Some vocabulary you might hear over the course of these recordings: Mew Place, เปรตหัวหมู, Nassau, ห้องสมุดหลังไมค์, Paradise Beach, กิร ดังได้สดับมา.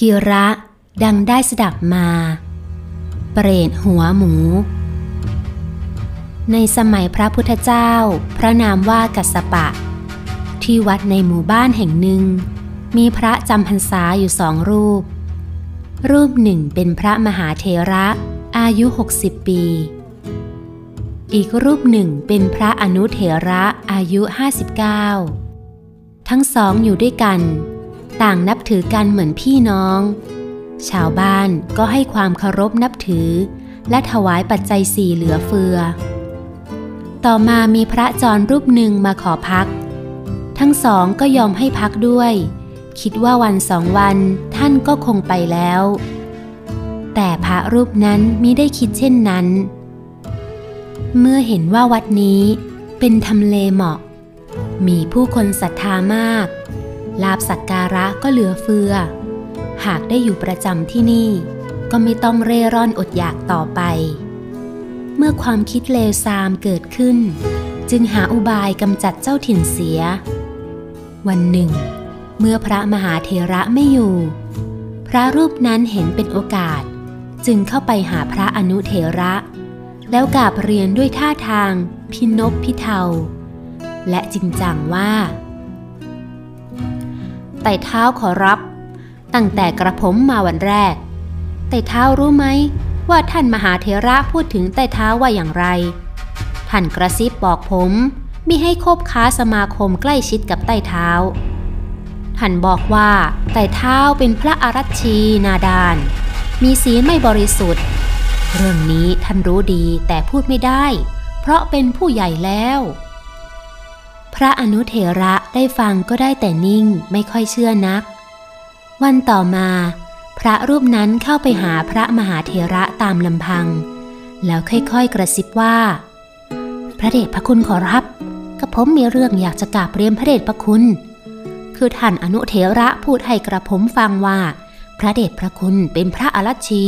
กิระดังได้สดับมาเปรตหัวหมูในสมัยพระพุทธเจ้าพระนามว่ากัสสปะที่วัดในหมู่บ้านแห่งหนึ่งมีพระจำพรรษาอยู่สองรูปหนึ่งเป็นพระมหาเถระอายุ60ปีอีกรูปหนึ่งเป็นพระอนุเถระอายุ59ทั้งสองอยู่ด้วยกันต่างนับถือกันเหมือนพี่น้องชาวบ้านก็ให้ความเคารพนับถือและถวายปัจจัยสี่เหลือเฟือต่อมามีพระจรรูปหนึ่งมาขอพักทั้งสองก็ยอมให้พักด้วยคิดว่าวันสองวันท่านก็คงไปแล้วแต่พระรูปนั้นมิได้คิดเช่นนั้นเมื่อเห็นว่าวัดนี้เป็นทำเลเหมาะมีผู้คนศรัทธามากลาภสักการะก็เหลือเฟือหากได้อยู่ประจำที่นี่ก็ไม่ต้องเร่ร่อนอดอยากต่อไปเมื่อความคิดเลวทรามเกิดขึ้นจึงหาอุบายกำจัดเจ้าถิ่นเสียวันหนึ่งเมื่อพระมหาเถระไม่อยู่พระรูปนั้นเห็นเป็นโอกาสจึงเข้าไปหาพระอนุเถระแล้วกราบเรียนด้วยท่าทางพินพพิเทาและจริงจังว่าไต่เท้าขอรับตั้งแต่กระผมมาวันแรกไต่เท้ารู้ไหมว่าท่านมหาเถระพูดถึงไต่เท้าว่าอย่างไรท่านกระซิบบอกผมมิให้คบค้าสมาคมใกล้ชิดกับไต่เท้าท่านบอกว่าไต่เท้าเป็นพระอรัชชีนาดานมีศีลไม่บริสุทธิ์เรื่องนี้ท่านรู้ดีแต่พูดไม่ได้เพราะเป็นผู้ใหญ่แล้วพระอนุเถระได้ฟังก็ได้แต่นิ่งไม่ค่อยเชื่อนักวันต่อมาพระรูปนั้นเข้าไปหาพระมหาเถระตามลำพังแล้วค่อยๆกระซิบว่าพระเดชพระคุณขอรับกระผมมีเรื่องอยากจะกราบเรียนพระเดชพระคุณคือท่านอนุเถระพูดให้กระผมฟังว่าพระเดชพระคุณเป็นพระอรัชชี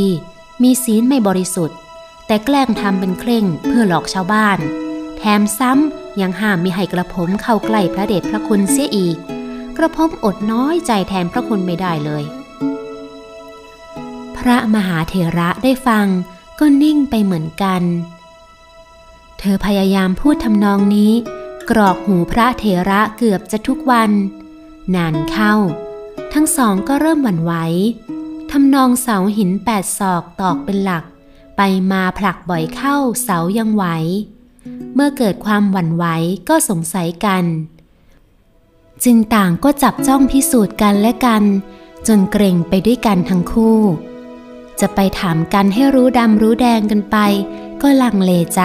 มีศีลไม่บริสุทธิ์แต่แกล้งทำเป็นเคร่งเพื่อหลอกชาวบ้านแถมซ้ำยังห้ามมิให้กระผมเข้าใกล้พระเดชพระคุณเสียอีกกระผมอดน้อยใจแทนพระคุณไม่ได้เลยพระมหาเถระได้ฟังก็นิ่งไปเหมือนกันเธอพยายามพูดทำนองนี้กรอกหูพระเถระเกือบจะทุกวันนานเข้าทั้งสองก็เริ่มหวั่นไหวทำนองเสาหินแปดศอกตอกเป็นหลักไปมาผลักบ่อยเข้าเสายังไหวเมื่อเกิดความหวั่นไหวก็สงสัยกันจึงต่างก็จับจ้องพิสูจน์กันและกันจนเกรงไปด้วยกันทั้งคู่จะไปถามกันให้รู้ดำรู้แดงกันไปก็ลังเลใจ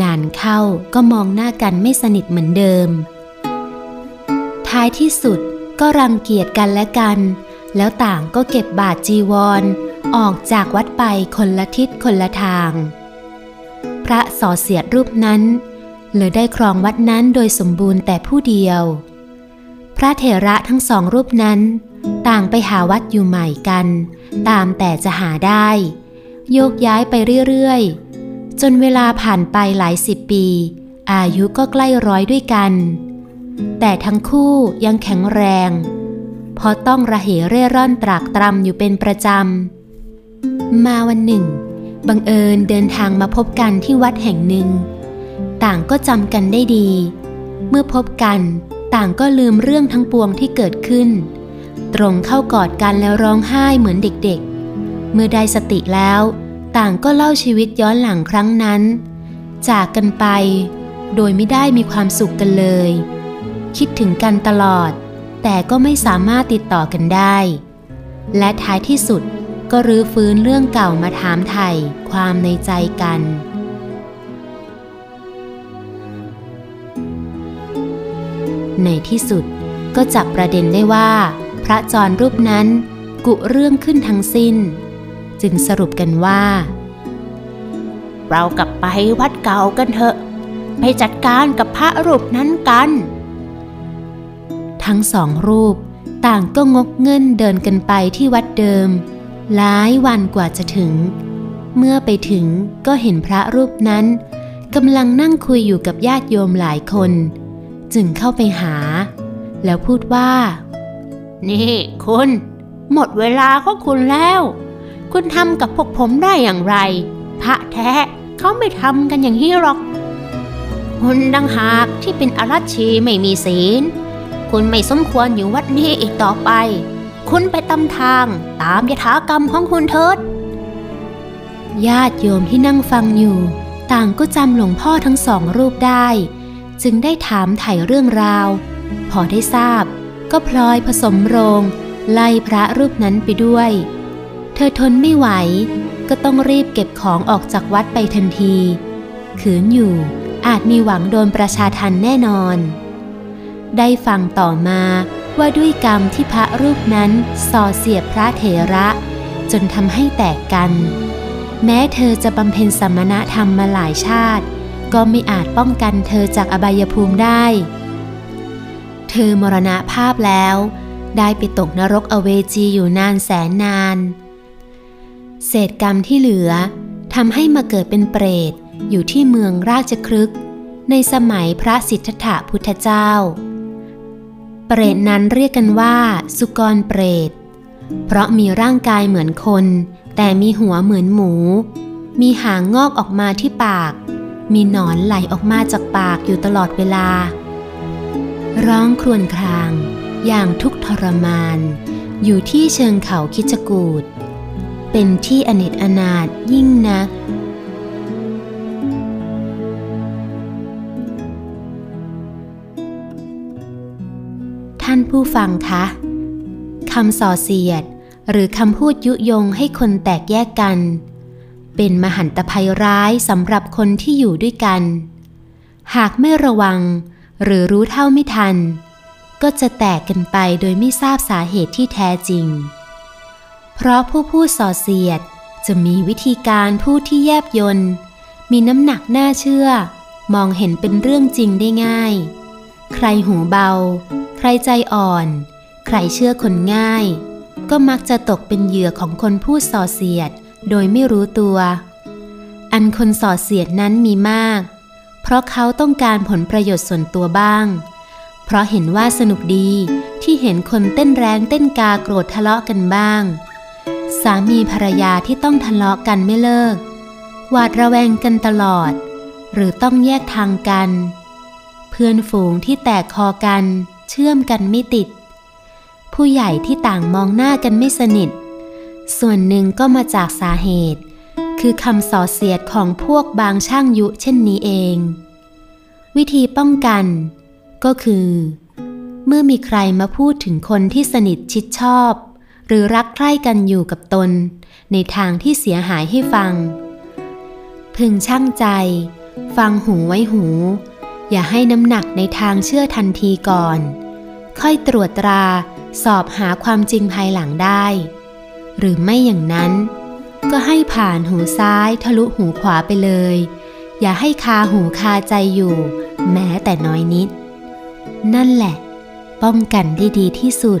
นานเข้าก็มองหน้ากันไม่สนิทเหมือนเดิมท้ายที่สุดก็รังเกียจกันและกันแล้วต่างก็เก็บบาตรจีวร ออกจากวัดไปคนละทิศคนละทางพระสอเสียดรูปนั้นเลยได้ครองวัดนั้นโดยสมบูรณ์แต่ผู้เดียวพระเถระทั้งสองรูปนั้นต่างไปหาวัดอยู่ใหม่กันตามแต่จะหาได้โยกย้ายไปเรื่อยๆจนเวลาผ่านไปหลายสิบปีอายุก็ใกล้ร้อยด้วยกันแต่ทั้งคู่ยังแข็งแรงพอต้องระเหเร่ร่อนตรากตรำอยู่เป็นประจำมาวันหนึ่งบังเอิญเดินทางมาพบกันที่วัดแห่งหนึ่งต่างก็จำกันได้ดีเมื่อพบกันต่างก็ลืมเรื่องทั้งปวงที่เกิดขึ้นตรงเข้ากอดกันแล้วร้องไห้เหมือนเด็กๆเมื่อได้สติแล้วต่างก็เล่าชีวิตย้อนหลังครั้งนั้นจากกันไปโดยไม่ได้มีความสุขกันเลยคิดถึงกันตลอดแต่ก็ไม่สามารถติดต่อกันได้และท้ายที่สุดก็รื้อฟื้นเรื่องเก่ามาถามไถ่ความในใจกันในที่สุดก็จับประเด็นได้ว่าพระจรรูปนั้นกุเรื่องขึ้นทั้งสิ้นจึงสรุปกันว่าเรากลับไปวัดเก่ากันเถอะไปจัดการกับพระรูปนั้นกันทั้งสองรูปต่างก็งกเงินเดินกันไปที่วัดเดิมหลายวันกว่าจะถึงเมื่อไปถึงก็เห็นพระรูปนั้นกำลังนั่งคุยอยู่กับญาติโยมหลายคนจึงเข้าไปหาแล้วพูดว่านี่คุณ หมดเวลาของคุณแล้วคุณทำกับพวกผมได้อย่างไรพระแท้เขาไม่ทำกันอย่างนี้หรอกคุณดังหากที่เป็นอรัชชีไม่มีศีลคุณไม่สมควรอยู่วัดนี้อีกต่อไปคุณไปตามทางตามยถากรรมของคุณเถิดญาติโยมที่นั่งฟังอยู่ต่างก็จำหลวงพ่อทั้งสองรูปได้จึงได้ถามไถ่เรื่องราวพอได้ทราบก็พลอยผสมโรงไล่พระรูปนั้นไปด้วยเธอทนไม่ไหวก็ต้องรีบเก็บของออกจากวัดไปทันทีขืนอยู่อาจมีหวังโดนประชาทัณฑ์แน่นอนได้ฟังต่อมาว่าด้วยกรรมที่พระรูปนั้นส่อเสียดพระเถระจนทำให้แตกกันแม้เธอจะบำเพ็ญสมณธรรมมาหลายชาติก็ไม่อาจป้องกันเธอจากอบายภูมิได้เธอมรณภาพแล้วได้ไปตกนรกอเวจีอยู่นานแสนนานเศษกรรมที่เหลือทำให้มาเกิดเป็นเปรตอยู่ที่เมืองราชคฤห์ในสมัยพระสิทธัตถะพุทธเจ้าเปรตนั้นเรียกกันว่าสุกรเปรตเพราะมีร่างกายเหมือนคนแต่มีหัวเหมือนหมูมีหางงอกออกมาที่ปากมีหนอนไหลออกมาจากปากอยู่ตลอดเวลาร้องครวญครางอย่างทุกข์ทรมานอยู่ที่เชิงเขาคิชกูฏเป็นที่อเนจอนาถยิ่งนักท่านผู้ฟังคะคำส่อเสียดหรือคำพูดยุยงให้คนแตกแยกกันเป็นมหันตภัยร้ายสำหรับคนที่อยู่ด้วยกันหากไม่ระวังหรือรู้เท่าไม่ทันก็จะแตกกันไปโดยไม่ทราบสาเหตุที่แท้จริงเพราะผู้พูดส่อเสียดจะมีวิธีการพูดที่แยบยลมีน้ำหนักน่าเชื่อมองเห็นเป็นเรื่องจริงได้ง่ายใครหูเบาใครใจอ่อนใครเชื่อคนง่ายก็มักจะตกเป็นเหยื่อของคนพูดส่อเสียดโดยไม่รู้ตัวอันคนส่อเสียดนั้นมีมากเพราะเขาต้องการผลประโยชน์ส่วนตัวบ้างเพราะเห็นว่าสนุกดีที่เห็นคนเต้นแรงเต้นกาโกรธทะเลาะกันบ้างสามีภรรยาที่ต้องทะเลาะกันไม่เลิกหวาดระแวงกันตลอดหรือต้องแยกทางกันเพื่อนฝูงที่แตกคอกันเชื่อมกันไม่ติดผู้ใหญ่ที่ต่างมองหน้ากันไม่สนิทส่วนหนึ่งก็มาจากสาเหตุคือคำส่อเสียดของพวกบางช่างยุเช่นนี้เองวิธีป้องกันก็คือเมื่อมีใครมาพูดถึงคนที่สนิทชิดชอบหรือรักใคร่กันอยู่กับตนในทางที่เสียหายให้ฟังพึงชั่งใจฟังหูไว้หูอย่าให้น้ำหนักในทางเชื่อทันทีก่อนค่อยตรวจตราสอบหาความจริงภายหลังได้หรือไม่อย่างนั้นก็ให้ผ่านหูซ้ายทะลุหูขวาไปเลยอย่าให้คาหูคาใจอยู่แม้แต่น้อยนิดนั่นแหละป้องกันได้ดีที่สุด